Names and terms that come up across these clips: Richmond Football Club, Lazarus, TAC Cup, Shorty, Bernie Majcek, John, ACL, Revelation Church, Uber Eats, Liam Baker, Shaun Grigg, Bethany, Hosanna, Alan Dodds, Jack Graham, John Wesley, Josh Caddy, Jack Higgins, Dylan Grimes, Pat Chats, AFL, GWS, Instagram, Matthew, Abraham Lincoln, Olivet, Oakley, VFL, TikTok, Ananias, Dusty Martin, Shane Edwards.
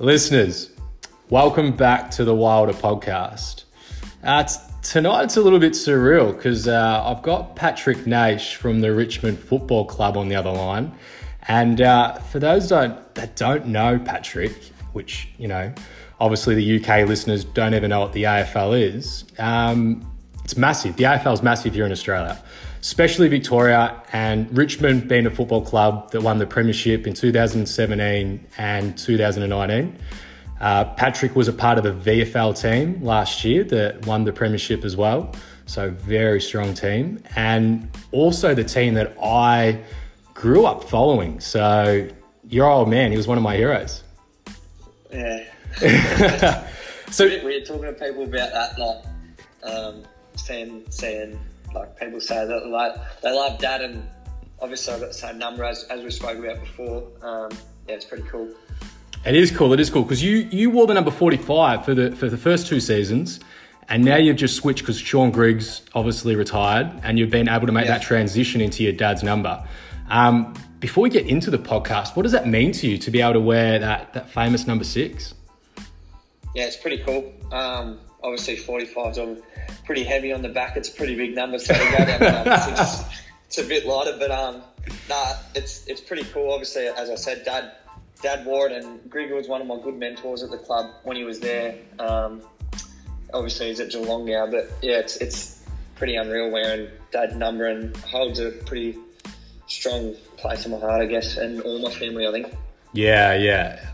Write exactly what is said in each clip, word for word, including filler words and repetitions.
Listeners, welcome back to the Wilder podcast. Uh, t- tonight it's a little bit surreal because uh, I've got Patrick Naish from the Richmond Football Club on the other line. And uh, for those don't, that don't know Patrick, which, you know, obviously the U K listeners don't even know what the A F L is, um, it's massive. The A F L is massive here in Australia, especially Victoria, and Richmond being a football club that won the Premiership in two thousand seventeen and two thousand nineteen. Uh, Patrick was a part of the V F L team last year that won the Premiership as well. So very strong team. And also the team that I grew up following. So your old man, he was one of my heroes. Yeah. So we're talking to people about that, like um, saying, saying, like people say that like they love Dad, and obviously I've got the same number as, as we spoke about before. Um, yeah, it's pretty cool. It is cool. It is cool because you, you wore the number forty-five for the for the first two seasons, and now you've just switched because Shaun Grigg's obviously retired, and you've been able to make yeah. that transition into your dad's number. Um, before we get into the podcast, what does that mean to you to be able to wear that that famous number six? Yeah, it's pretty cool. Um, obviously, forty-five's on pretty heavy on the back. It's a pretty big number, so to go down to number six, it's a bit lighter. But um, nah, it's it's pretty cool. Obviously, as I said, Dad Dad wore it, and Grigg was one of my good mentors at the club when he was there. Um, obviously, he's at Geelong now, but yeah, it's it's pretty unreal wearing Dad's number, and holds a pretty strong place in my heart, I guess, and all my family, I think. Yeah, yeah.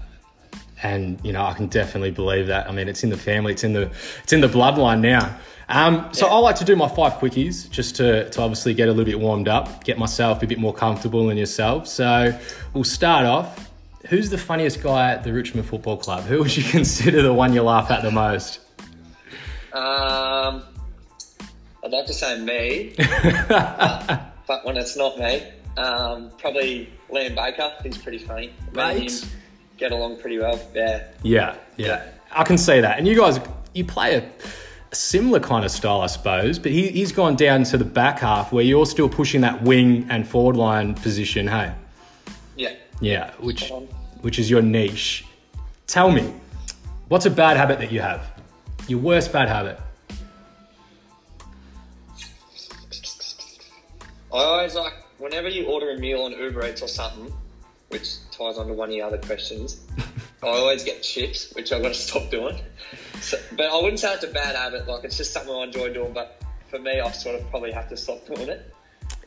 And, you know, I can definitely believe that. I mean, it's in the family. It's in the it's in the bloodline now. Um, so yeah. I like to do my five quickies just to, to obviously get a little bit warmed up, get myself a bit more comfortable than yourself. So we'll start off. Who's the funniest guy at the Richmond Football Club? Who would you consider the one you laugh at the most? Um, I'd like to say me, but, but when it's not me, um, probably Liam Baker. He's pretty funny. Right. Get along pretty well, yeah. Yeah, yeah. I can see that. And you guys, you play a, a similar kind of style, I suppose, but he, he's gone down to the back half where you're still pushing that wing and forward line position, hey? Yeah. Yeah, which which is your niche. Tell me, what's a bad habit that you have? Your worst bad habit? I always like, whenever you order a meal on Uber Eats or something, which ties onto one of the other questions. I always get chips, which I've got to stop doing. So, but I wouldn't say it's a bad habit. Like, it's just something I enjoy doing. But for me, I sort of probably have to stop doing it.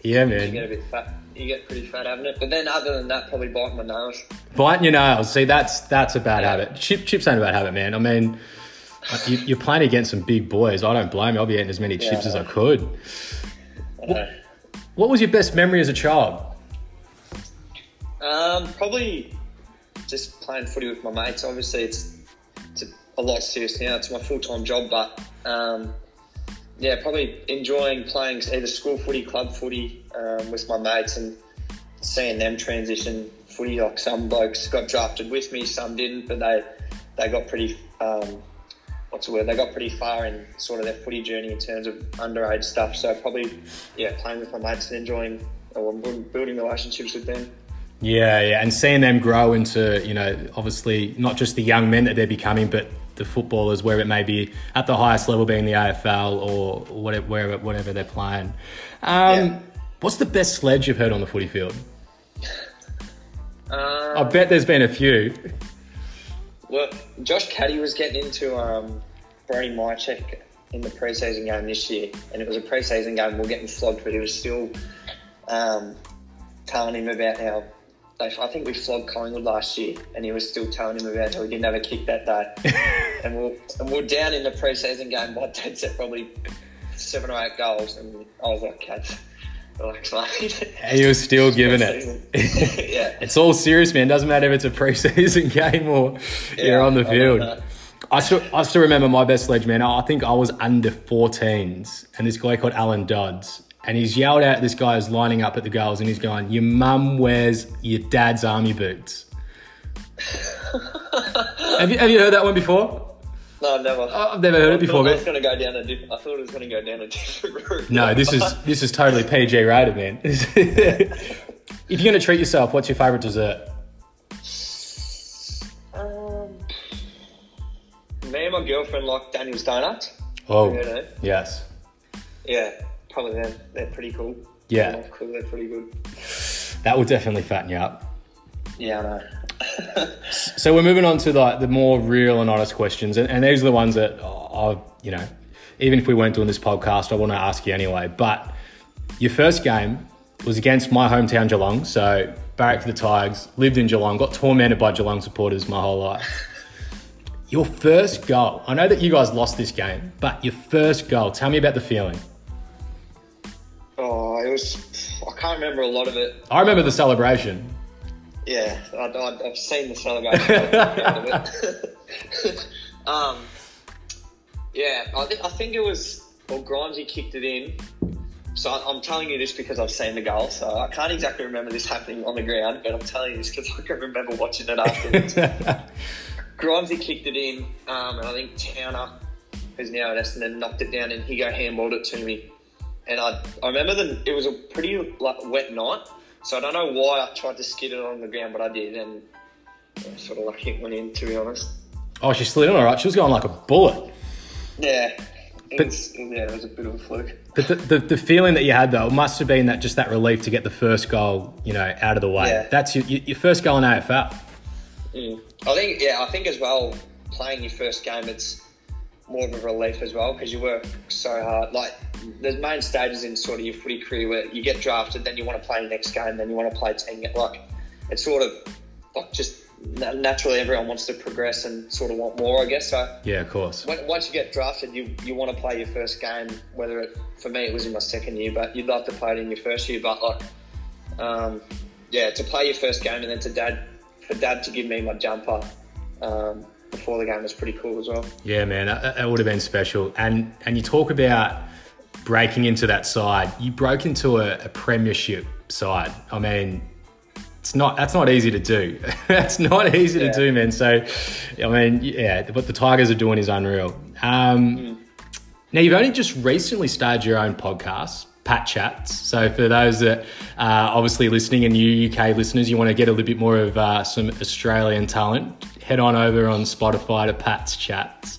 Yeah, man. You get a bit fat. You get pretty fat, haven't it? But then other than that, probably biting my nails. Biting your nails. See, that's that's a bad yeah. habit. Chip, chips ain't a bad habit, man. I mean, you, you're playing against some big boys. I don't blame you. I'll be eating as many yeah, chips I as I could. I what, what was your best memory as a child? Um, probably just playing footy with my mates. Obviously, it's, it's a lot serious now. It's my full-time job, but um, yeah, probably enjoying playing either school footy, club footy um, with my mates and seeing them transition footy. Like some blokes got drafted with me, some didn't, but they they got pretty um, what's the word? They got pretty far in sort of their footy journey in terms of underage stuff. So probably yeah, playing with my mates and enjoying or building relationships with them. Yeah, yeah, and seeing them grow into, you know, obviously not just the young men that they're becoming, but the footballers, where it may be at the highest level being the A F L or whatever, wherever, whatever they're playing. Um, yeah. What's the best sledge you've heard on the footy field? Um, I bet there's been a few. Well, Josh Caddy was getting into um, Bernie Majcek in the pre-season game this year, and it was a pre-season game. We were getting flogged, but he was still um, telling him about how... I think we flogged Collingwood last year, and he was still telling him about how he didn't have a kick that day. and, we're, and we're down in the pre-season game by ten set, probably seven or eight goals. And I was like, "Cats, relax, mate." And he was still giving it. Yeah, it's all serious, man. Doesn't matter if it's a pre-season game or yeah, you're on the field. I, I still, I still remember my best sledge, man. I think I was under fourteens, and this guy called Alan Dodds. And he's yelled out, this guy is lining up at the goals, and he's going, "Your mum wears your dad's army boots." have, you, have you heard that one before? No, I've never. Oh, I've never heard it before, man. I thought it was going to go down a different, I thought it was going to go down a different route. No, this is this is totally P G rated, man. If you're going to treat yourself, what's your favourite dessert? Um, me and my girlfriend like Daniel's donuts. Oh, you know? Yes. Yeah, probably them. They're pretty cool. Yeah. They're, cool. They're pretty good. That will definitely fatten you up. Yeah, I know. So we're moving on to the, the more real and honest questions. And, and these are the ones that, I, you know, even if we weren't doing this podcast, I want to ask you anyway. But your first game was against my hometown Geelong. So barracked for the Tigers, lived in Geelong, got tormented by Geelong supporters my whole life. Your first goal. I know that you guys lost this game, but your first goal. Tell me about the feeling. Oh, it was... I can't remember a lot of it. I remember the celebration. Yeah, I, I, I've seen the celebration. um, yeah, I, th- I think it was... Well, Grimesy kicked it in. So I, I'm telling you this because I've seen the goal. So I can't exactly remember this happening on the ground, but I'm telling you this because I can remember watching it afterwards. Grimesy kicked it in, um, and I think Towner, who's now at Essendon, knocked it down, and Higo handballed it to me. And I, I remember that it was a pretty like, wet night, so I don't know why I tried to skid it on the ground, but I did, and yeah, sort of like it went in, to be honest. Oh, she slid on, all right. She was going like a bullet. Yeah, it but, was, yeah, it was a bit of a fluke. But the, the the feeling that you had though must have been that just that relief to get the first goal, you know, out of the way. Yeah. That's your your first goal in A F L. Mm. I think, yeah, I think as well, playing your first game, it's more of a relief as well because you work so hard. Like, there's main stages in sort of your footy career where you get drafted, then you want to play your next game, then you want to play team. Like, it's sort of like just naturally everyone wants to progress and sort of want more, I guess. So yeah, of course. When, once you get drafted, you, you want to play your first game, whether it, for me, it was in my second year, but you'd like to play it in your first year. But, like, um, yeah, to play your first game and then to dad... for Dad to give me my jumper um, before the game was pretty cool as well. Yeah, man, that, that would have been special. And and you talk about breaking into that side. You broke into a, a Premiership side. I mean, it's not that's not easy to do. That's not easy yeah. to do, man. So, I mean, yeah, what the Tigers are doing is unreal. Um, mm. Now, you've only just recently started your own podcast, Pat Chats. So for those that uh, obviously listening and you U K listeners, you want to get a little bit more of uh, some Australian talent, head on over on Spotify to Pat's Chats.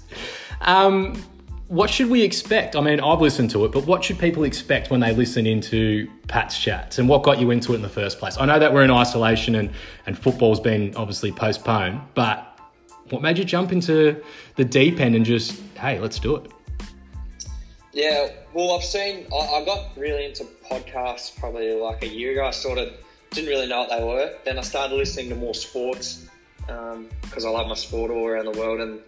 Um, what should we expect? I mean, I've listened to it, but what should people expect when they listen into Pat's Chats and what got you into it in the first place? I know that we're in isolation and, and football's been obviously postponed, but what made you jump into the deep end and just, hey, let's do it? Yeah, well, I've seen, I, I got really into podcasts probably like a year ago. I sort of didn't really know what they were. Then I started listening to more sports because um, I love my sport all around the world. And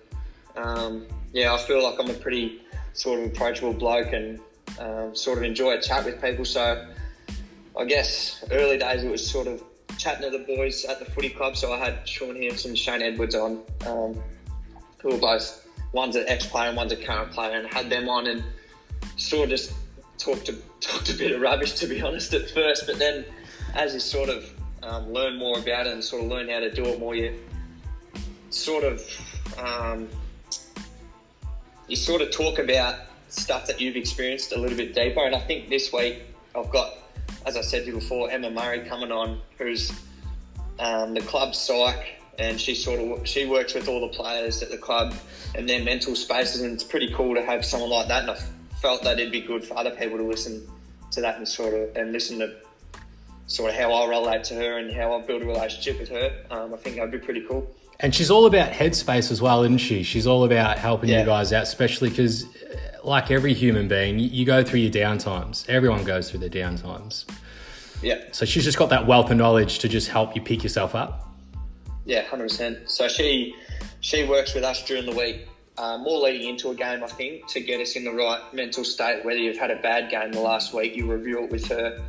um, yeah, I feel like I'm a pretty sort of approachable bloke and um, sort of enjoy a chat with people. So I guess early days it was sort of chatting to the boys at the footy club. So I had Sean Hanson and Shane Edwards on, um, who were both, one's an ex-player and one's a current player, and had them on and sort of just talked a, talked a bit of rubbish, to be honest, at first. But then as you sort of um, learn more about it and sort of learn how to do it more, you sort of um, you sort of talk about stuff that you've experienced a little bit deeper. And I think this week I've got, as I said to you before, Emma Murray coming on, who's um, the club's psych, and she sort of she works with all the players at the club and their mental spaces, and it's pretty cool to have someone like that. And I felt that it'd be good for other people to listen to that and sort of and listen to sort of how I relate to her and how I build a relationship with her. Um, I think that'd be pretty cool. And she's all about headspace as well, isn't she? She's all about helping yeah. you guys out, especially because, like every human being, you go through your down times. Everyone goes through their down times. Yeah. So she's just got that wealth of knowledge to just help you pick yourself up. Yeah, one hundred percent. So she she works with us during the week. Uh, more leading into a game, I think, to get us in the right mental state. Whether you've had a bad game the last week, you review it with her.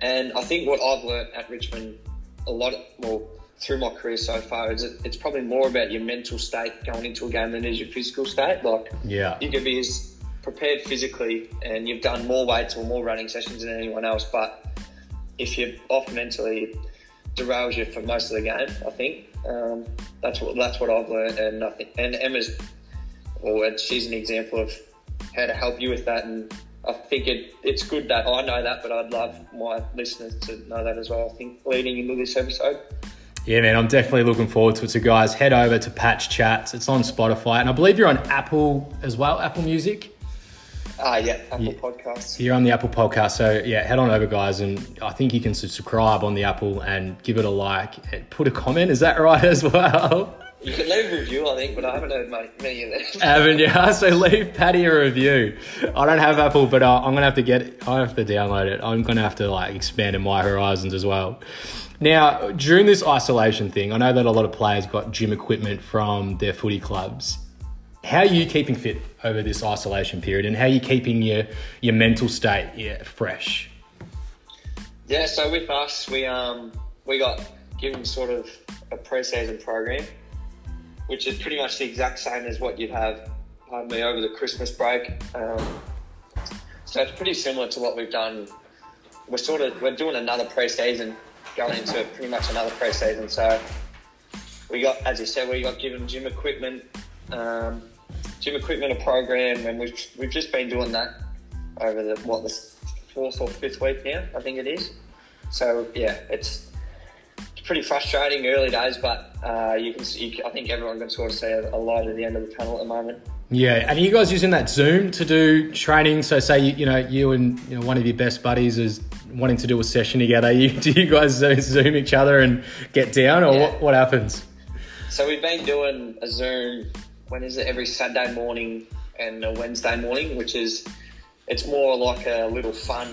And I think what I've learnt at Richmond a lot, well, through my career so far, is it, it's probably more about your mental state going into a game than it is your physical state. Like, yeah. you can be as prepared physically and you've done more weights or more running sessions than anyone else, but if you're off mentally, it derails you for most of the game, I think. Um, that's what that's what I've learnt, and I think, and Emma's... Well, she's an example of how to help you with that, and I think it, it's good that I know that, but I'd love my listeners to know that as well, I think, leading into this episode. Yeah, man, I'm definitely looking forward to it. So, guys, head over to Pat Chats. It's on Spotify. And I believe you're on Apple as well, Apple Music. Ah, uh, yeah, Apple yeah. Podcasts. You're on the Apple Podcast. So, yeah, head on over, guys. And I think you can subscribe on the Apple and give it a like. And put a comment. Is that right as well? You can leave a review, I think, but I haven't heard many of them. Haven't you? So leave Patty a review. I don't have Apple, but uh, I'm going to have to get it. I have to download it. I'm going to have to like expand in my horizons as well. Now, during this isolation thing, I know that a lot of players got gym equipment from their footy clubs. How are you keeping fit over this isolation period, and how are you keeping your, your mental state yeah, fresh? Yeah, so with us, we um we got given sort of a pre-season program, which is pretty much the exact same as what you'd have, pardon me, over the Christmas break. Um, so it's pretty similar to what we've done. We're sort of, we're doing another pre-season, going into pretty much another pre-season. So we got, as you said, we got given gym equipment, um, gym equipment a program, and we've, we've just been doing that over the, what, the fourth or fifth week now, I think it is. So yeah, it's, pretty frustrating early days, but uh, you can. You, I think everyone can sort of see a, a light at the end of the tunnel at the moment. Yeah, and are you guys using that Zoom to do training? So, say you, you know you and you know, one of your best buddies is wanting to do a session together. You, do you guys Zoom each other and get down, or yeah. what, what happens? So we've been doing a Zoom. When is it? Every Saturday morning and a Wednesday morning, which is it's more like a little fun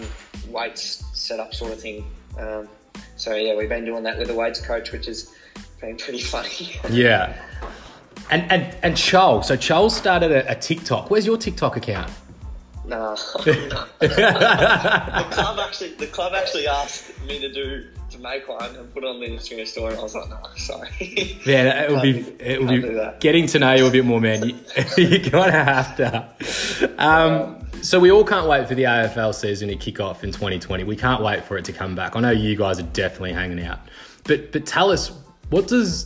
weights setup sort of thing. Um, So, yeah, we've been doing that with the weights coach, which has been pretty funny. Yeah. And and and Charles. So, Charles started a, a TikTok. Where's your TikTok account? Nah. the, club actually, the club actually asked me to do to make one and put it on the Instagram story, and I was like, nah, sorry. Yeah, it will be, it will be getting to know you a bit more, man. You, you're going to have to. Um So we all can't wait for the A F L season to kick off in twenty twenty. We can't wait for it to come back. I know you guys are definitely hanging out. But but tell us, what does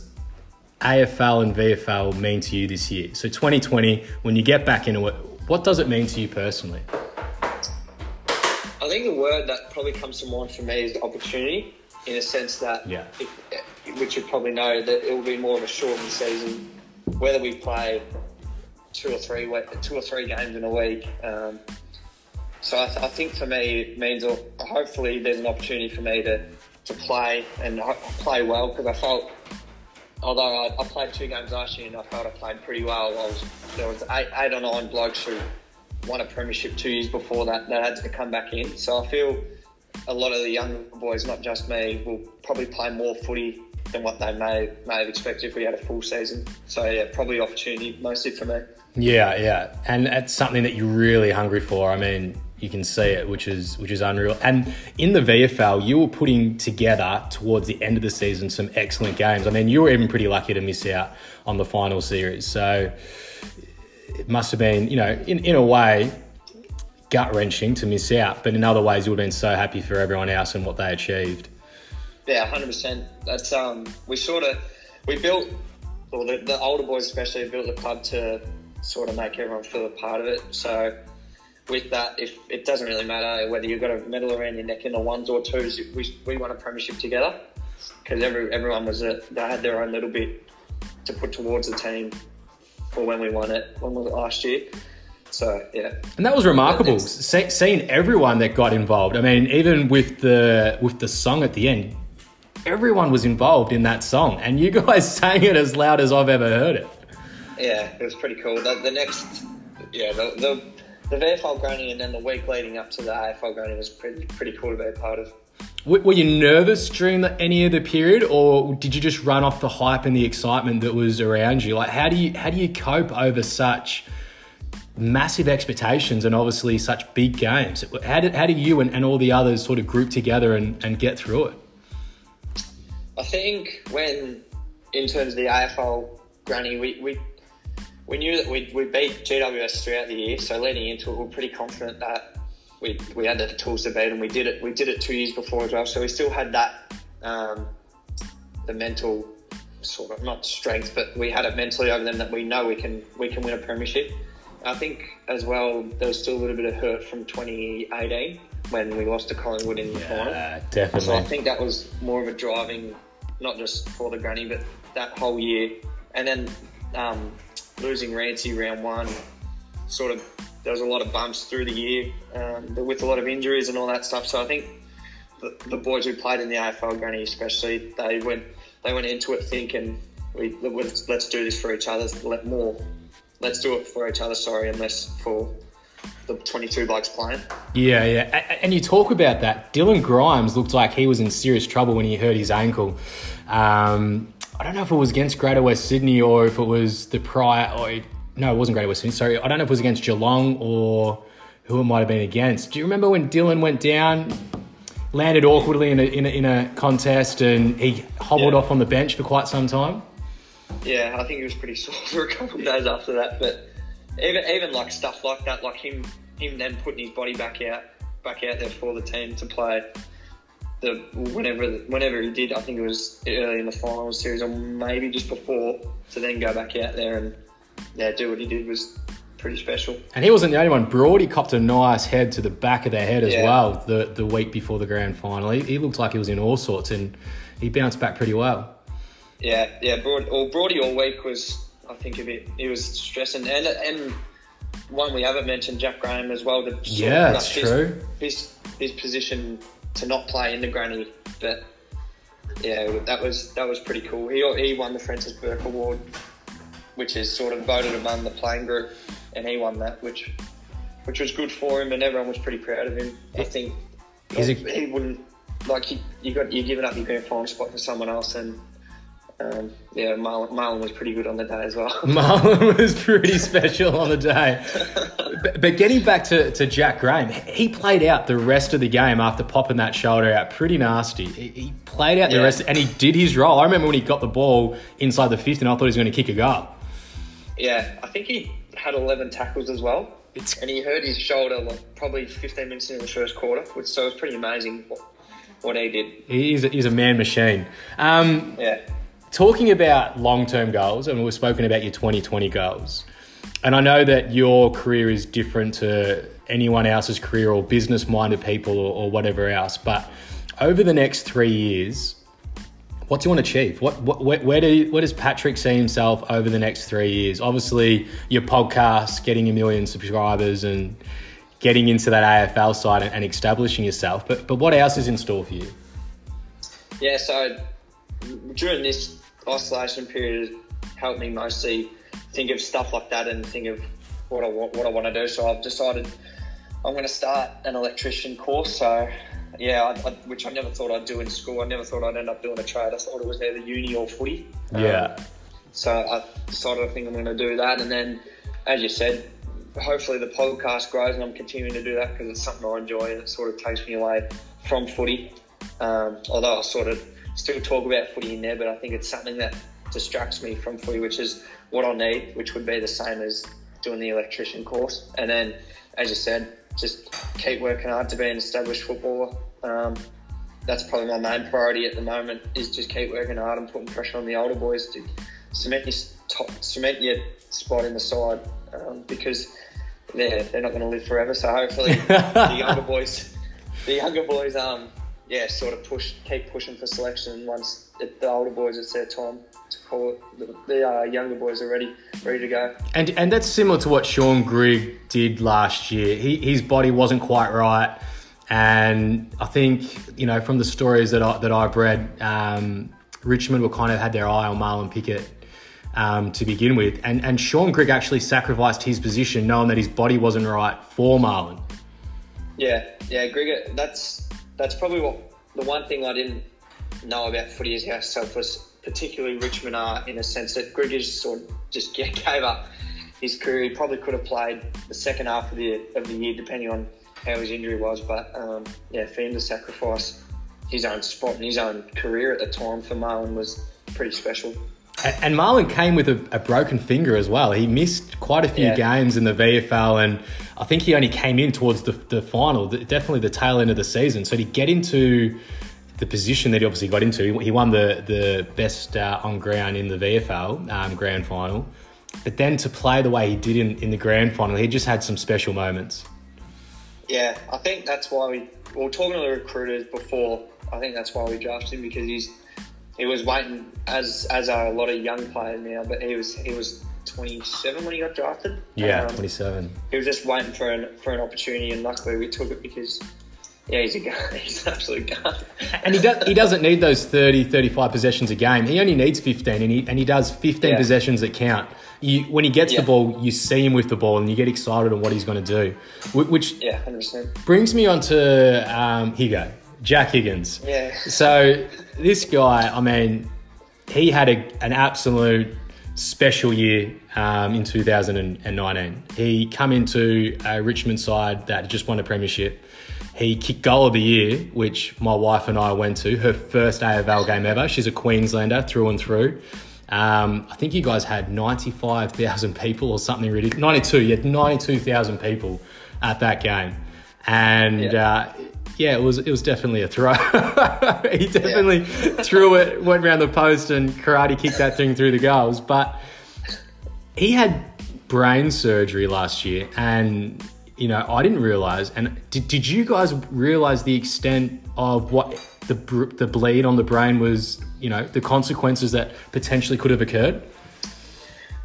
A F L and V F L mean to you this year? So twenty twenty, when you get back into it, what does it mean to you personally? I think the word that probably comes to mind for me is opportunity, in a sense that, yeah. it, which you probably know, that it will be more of a shortened season, whether we play two or three two or three games in a week. Um, so I, th- I think for me it means hopefully there's an opportunity for me to, to play and ho- play well, because I felt, although I, I played two games last year and I felt I played pretty well, I was, there was eight, eight or nine blokes who won a premiership two years before that that had to come back in. So I feel a lot of the young boys, not just me, will probably play more footy than what they may, may have expected if we had a full season. So yeah, probably opportunity mostly for me. Yeah, yeah, and it's something that you're really hungry for. I mean, you can see it, which is which is unreal. And in the V F L, you were putting together towards the end of the season some excellent games. I mean, you were even pretty lucky to miss out on the final series. So it must have been, you know, in, in a way, gut-wrenching to miss out, but in other ways, you would have been so happy for everyone else and what they achieved. Yeah, one hundred percent. That's um, we sort of we built, or well, the, the older boys especially built the club to sort of make everyone feel a part of it. So with that, if it doesn't really matter whether you've got a medal around your neck in the ones or twos, we we won a premiership together, because every everyone was a, they had their own little bit to put towards the team for when we won it. When was it last year? So yeah, and that was remarkable. See, seeing everyone that got involved. I mean, even with the with the song at the end, everyone was involved in that song, and you guys sang it as loud as I've ever heard it. Yeah, it was pretty cool. The, the next, yeah, the, the the V F L Granny and then the week leading up to the A F L Granny was pretty pretty cool to be a part of. Were you nervous during the, any of the period, or did you just run off the hype and the excitement that was around you? Like, how do you how do you cope over such massive expectations and obviously such big games? How did how do you and, and all the others sort of group together and, and get through it? I think when, in terms of the A F L Granny, we we. We knew that we we beat G W S throughout the year, so leading into it, we were pretty confident that we we had the tools to beat, and we did it. We did it two years before as well, so we still had that um, the mental sort of not strength, but we had it mentally over them that we know we can we can win a premiership. I think as well there was still a little bit of hurt from twenty eighteen when we lost to Collingwood in the yeah, final. Definitely. So I think that was more of a driving not just for the granny, but that whole year. And then um, losing Rancy round one, sort of there was a lot of bumps through the year um, with a lot of injuries and all that stuff. So I think the, the boys who played in the A F L granny especially, they went they went into it thinking, we let's, let's do this for each other. Let more, let's do it for each other. Sorry, and less for the twenty-two blokes playing. Yeah, yeah. And you talk about that. Dylan Grimes looked like he was in serious trouble when he hurt his ankle. Um, I don't know if it was against Greater West Sydney or if it was the prior... Or, no, it wasn't Greater West Sydney. Sorry, I don't know if it was against Geelong or who it might have been against. Do you remember when Dylan went down, landed awkwardly in a, in a, in a contest and he hobbled yeah. off on the bench for quite some time? Yeah, I think he was pretty sore for a couple of days after that, but... Even even like stuff like that, like him him then putting his body back out back out there for the team to play. The whenever whenever he did, I think it was early in the final series or maybe just before, to then go back out there and yeah, do what he did was pretty special. And he wasn't the only one. Brodie copped a nice head to the back of their head as yeah. well the the week before the grand final. He, he looked like he was in all sorts and he bounced back pretty well. Yeah, yeah. Brodie all, Brodie all week was. I think a bit, he was stressing. And and one we haven't mentioned, Jack Graham as well. To yeah, that's his, true. His, his position to not play in the granny. But yeah, that was that was pretty cool. He he won the Francis Burke Award, which is sort of voted among the playing group. And he won that, which which was good for him. And everyone was pretty proud of him. I think Is it... he wouldn't, like, he, you got, you're giving up your grand final spot for someone else and... Um, yeah, Marlon, Marlon was pretty good on the day as well. Marlon was pretty special on the day. But, but getting back to, to Jack Graham, he played out the rest of the game after popping that shoulder out pretty nasty. He, he played out the yeah. rest, and he did his role. I remember when he got the ball inside the fifth, and I thought he was going to kick a goal. Yeah, I think he had eleven tackles as well. It's... And he hurt his shoulder like probably fifteen minutes into the first quarter, which so it was pretty amazing what, what he did. He's a, he's a man machine. Um, yeah. Talking about long-term goals, and we've spoken about your twenty twenty goals, and I know that your career is different to anyone else's career or business-minded people or, or whatever else, but over the next three years, what do you want to achieve? What, what where, where, do you, where does Patrick see himself over the next three years? Obviously, your podcast, getting a million subscribers and getting into that A F L side and, and establishing yourself, but, but what else is in store for you? Yeah, so during this isolation period helped me mostly think of stuff like that and think of what I want, what I want to do. So I've decided I'm going to start an electrician course. So yeah, I, I, which I never thought I'd do in school. I never thought I'd end up doing a trade. I thought it was either uni or footy. Yeah. Um, so I decided I think I'm going to do that. And then, as you said, hopefully the podcast grows and I'm continuing to do that because it's something I enjoy and it sort of takes me away from footy. Um, although I sort of still talk about footy in there, but I think it's something that distracts me from footy, which is what I need, which would be the same as doing the electrician course. And then, as you said, just keep working hard to be an established footballer. Um, that's probably my main priority at the moment, is just keep working hard and putting pressure on the older boys to cement your, top, cement your spot in the side, um, because they're, they're not going to live forever. So hopefully the younger boys, the younger boys, um, yeah, sort of push, keep pushing for selection. Once the older boys, it's their time to call it. The, the uh, younger boys are ready, ready to go. And and that's similar to what Shaun Grigg did last year. He, his body wasn't quite right, and I think you know from the stories that I that I've read, um, Richmond were kind of had their eye on Marlon Pickett um, to begin with, and and Shaun Grigg actually sacrificed his position, knowing that his body wasn't right for Marlon. Yeah, yeah, Grigg. That's. That's probably what the one thing I didn't know about footy is how selfless, particularly Richmond, are, in a sense that Grigg sort of just gave up his career. He probably could have played the second half of the of the year, depending on how his injury was. But um, yeah, for him to sacrifice his own spot and his own career at the time for Marlon was pretty special. And Marlon came with a, a broken finger as well. He missed quite a few yeah. games in the V F L, and I think he only came in towards the, the final, the, definitely the tail end of the season. So to get into the position that he obviously got into, he won the, the best uh, on ground in the V F L um, grand final. But then to play the way he did in, in the grand final, he just had some special moments. Yeah, I think that's why we, we were talking to the recruiters before. I think that's why we drafted him, because he's he was waiting, as as are a lot of young players now, but he was he was twenty-seven when he got drafted. Yeah, um, twenty-seven. He was just waiting for an for an opportunity, and luckily we took it because, yeah, he's a gun. He's an absolute gun. And he does he doesn't need those thirty, thirty-five possessions a game. He only needs fifteen, and he and he does fifteen yeah. possessions that count. You, when he gets yeah. the ball, you see him with the ball, and you get excited on what he's going to do. Which yeah, one hundred percent. Brings me on to um, here you go. Jack Higgins. Yeah. So this guy, I mean, he had a, an absolute special year um, in two thousand nineteen. He come into a Richmond side that just won a premiership. He kicked goal of the year, which my wife and I went to, her first A F L game ever. She's a Queenslander through and through. Um, I think you guys had ninety-five thousand people or something ridiculous. ninety-two, you had ninety-two thousand people at that game. And... Yeah. Uh, Yeah, it was it was definitely a throw. He definitely yeah. threw it, went round the post, and karate kicked that thing through the goals. But he had brain surgery last year, and you know I didn't realise. And did did you guys realise the extent of what the the bleed on the brain was? You know the consequences that potentially could have occurred.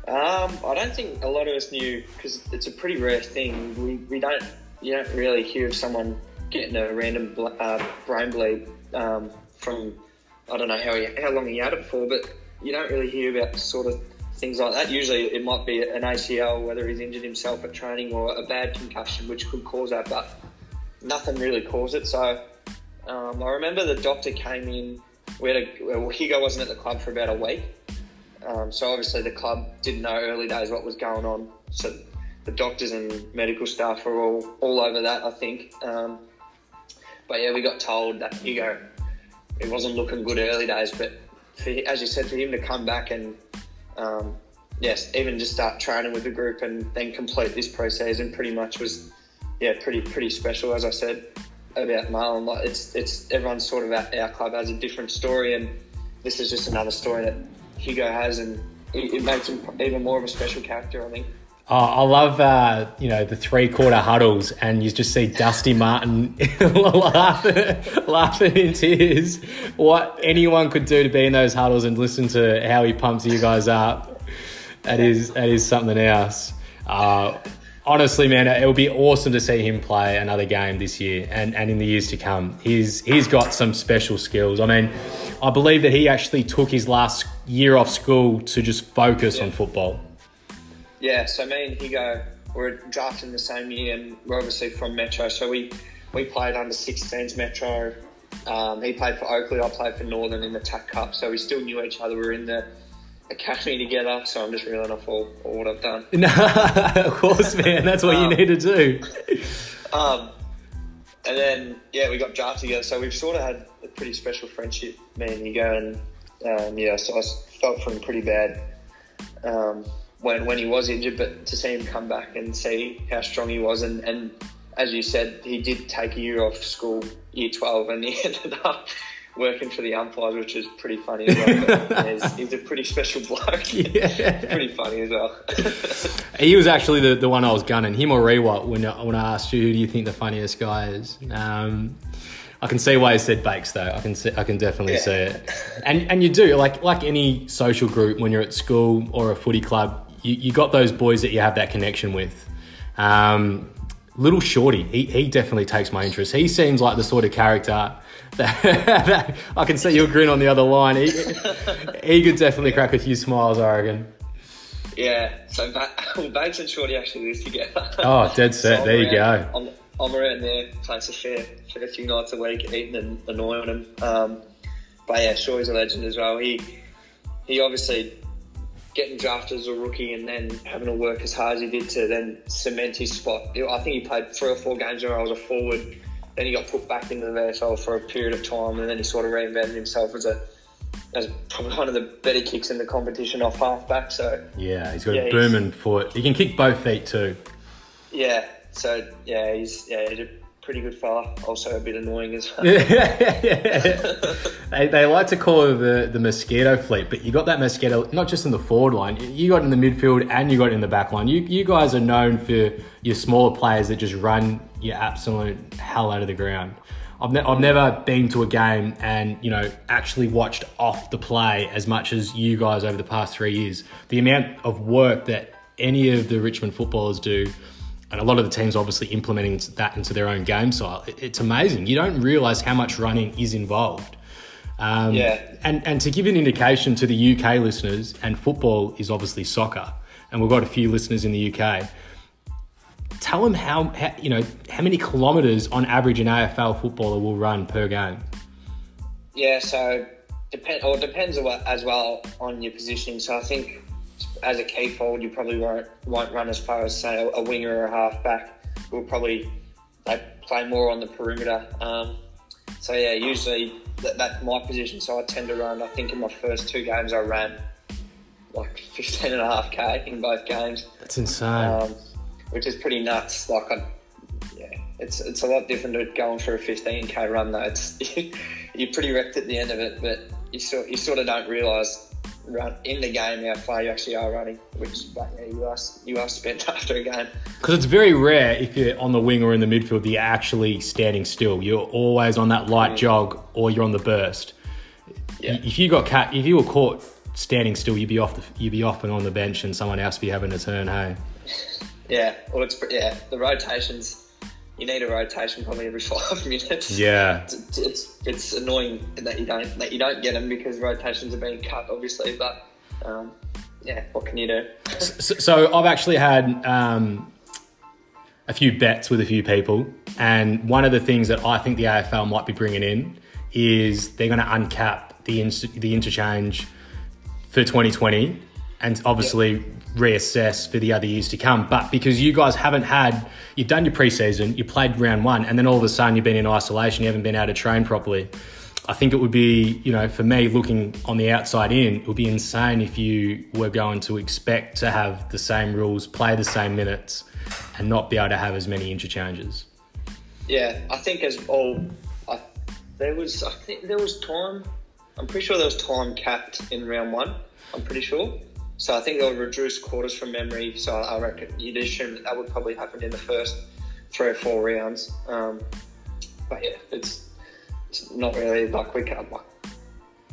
Um, I don't think a lot of us knew because it's a pretty rare thing. We we don't you don't really hear of someone getting a random uh, brain bleed um, from, I don't know how he, how long he had it for, but you don't really hear about sort of things like that. Usually it might be an A C L, whether he's injured himself at training, or a bad concussion, which could cause that, but nothing really caused it. So um, I remember the doctor came in, we had a, well, Higo wasn't at the club for about a week. Um, so obviously the club didn't know early days what was going on. So the doctors and medical staff were all, all over that, I think. Um, But yeah, we got told that Hugo, it wasn't looking good early days, but for, as you said, for him to come back and, um, yes, even just start training with the group and then complete this pre-season pretty much was, yeah, pretty pretty special. As I said about Marlon, like it's it's everyone sort of at our club has a different story, and this is just another story that Hugo has, and it, it makes him even more of a special character, I think. Oh, I love, uh, you know, the three-quarter huddles, and you just see Dusty Martin laughing, laughing in tears. What anyone could do to be in those huddles and listen to how he pumps you guys up, that is that is something else. Uh, honestly, man, it would be awesome to see him play another game this year and, and in the years to come. He's He's got some special skills. I mean, I believe that he actually took his last year off school to just focus yeah. on football. Yeah, so me and Higo were drafted in the same year, and we're obviously from Metro. So we, we played under sixteens Metro. Um, he played for Oakley, I played for Northern in the T A C Cup. So we still knew each other. We were in the academy together. So I'm just reeling off all, all what I've done. No, of course, man. That's what um, you need to do. um, and then, yeah, we got drafted together. So we've sort of had a pretty special friendship, me and Higo. And um, yeah, so I felt for him pretty bad. Um, When, when he was injured, but to see him come back and see how strong he was, and, and as you said, he did take a year off school, year twelve, and he ended up working for the umpires, which is pretty funny as well. But he's, he's a pretty special bloke. Yeah. Pretty funny as well. He was actually the, the one I was gunning, him or Rewat, when, when I asked you, who do you think the funniest guy is? Um, I can see why he said Bakes, though. I can see, I can definitely yeah. see it. And and you do, like like any social group, when you're at school or a footy club, You, you got those boys that you have that connection with. Um, little Shorty, he, he definitely takes my interest. He seems like the sort of character that, that I can see your grin on the other line. He, he could definitely crack a few smiles, I reckon. Yeah, so well, Bates and Shorty actually live together. Oh, dead set, so there around, you go. I'm, I'm around there, place a fair, fair few nights a week, eating and annoying him. Um, but yeah, Shorty's a legend as well. He, he obviously... getting drafted as a rookie and then having to work as hard as he did to then cement his spot. I think he played three or four games where I was a forward. Then he got put back into the V F L for a period of time, and then he sort of reinvented himself as a as probably one of the better kicks in the competition off halfback. So yeah, he's got yeah, a booming foot. He can kick both feet too. Yeah. So yeah, he's yeah he's a pretty good fella. Also a bit annoying as well. yeah. They, they like to call it the, the mosquito fleet, but you got that mosquito not just in the forward line, you got it in the midfield and you got it in the back line. You you guys are known for your smaller players that just run your absolute hell out of the ground. I've, ne- I've never been to a game and, you know, actually watched off the play as much as you guys over the past three years. The amount of work that any of the Richmond footballers do, and a lot of the teams obviously implementing that into their own game style, it's amazing. You don't realise how much running is involved. Um, yeah. And, and to give an indication to the U K listeners, and football is obviously soccer, and we've got a few listeners in the U K, tell them how, how you know how many kilometres on average an A F L footballer will run per game. Yeah, so depend or depends as well on your positioning. So I think as a key forward, you probably won't won't run as far as say a winger or a half back. Will probably they play more on the perimeter. Um, so yeah, usually that, that's my position. So I tend to run. I think in my first two games, I ran like fifteen and a half k in both games. That's insane. Um, Which is pretty nuts. Like, I, yeah, it's it's a lot different to going for a fifteen k run though. It's you're pretty wrecked at the end of it, but you sort you sort of don't realise run in the game how far you actually are running, which but yeah, you are you are spent after a game. Because it's very rare if you're on the wing or in the midfield that you're actually standing still. You're always on that light mm. jog or you're on the burst. Yeah. If you got cut, if you were caught standing still, you'd be off the, you'd be off and on the bench, and someone else would be having a turn. Hey. Yeah, well, it's yeah. The rotations, you need a rotation probably every five minutes. Yeah, it's it's, it's annoying that you don't that you don't get them because rotations are being cut, obviously. But um, yeah, what can you do? so, so I've actually had um, a few bets with a few people, and one of the things that I think the A F L might be bringing in is they're going to uncap the in- the interchange for twenty twenty, and obviously. Yeah. Reassess for the other years to come, but because you guys haven't had, you've done your pre-season, you played round one, and then all of a sudden you've been in isolation, you haven't been able to train properly. I think it would be, you know, for me looking on the outside in, it would be insane if you were going to expect to have the same rules, play the same minutes, and not be able to have as many interchanges. Yeah, I think as all, I, there was, I think there was time. I'm pretty sure there was time capped in round one. I'm pretty sure. So I think they'll reduce quarters from memory. So I reckon you'd assume that that would probably happen in the first three or four rounds. Um, but yeah, it's, it's not really like we can't, like,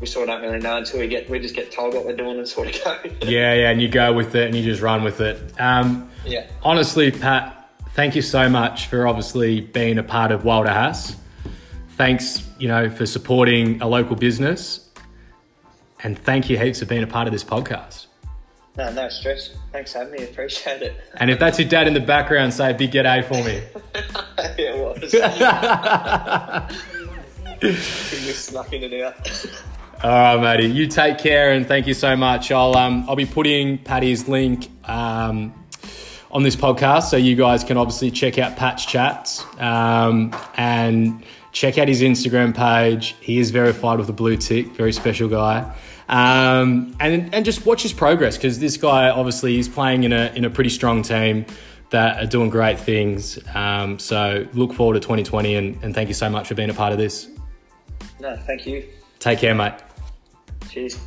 we sort of don't really know until we get, we just get told what we're doing and sort of go. yeah, yeah, and you go with it and you just run with it. Um, yeah. Honestly, Pat, thank you so much for obviously being a part of Wilder Haas. Thanks, you know, for supporting a local business. And thank you heaps for being a part of this podcast. No, no stress. Thanks for having me. Appreciate it. And if that's your dad in the background, say a big g'day for me. Yeah, it was. You just snuck in and out. All right, matey. You take care and thank you so much. I'll um I'll be putting Patty's link um on this podcast so you guys can obviously check out Pat's Chats um and check out his Instagram page. He is verified with a blue tick. Very special guy. Um, and and just watch his progress because this guy obviously is playing in a in a pretty strong team that are doing great things. Um, so look forward to twenty twenty and, and thank you so much for being a part of this. No, thank you. Take care, mate. Cheers.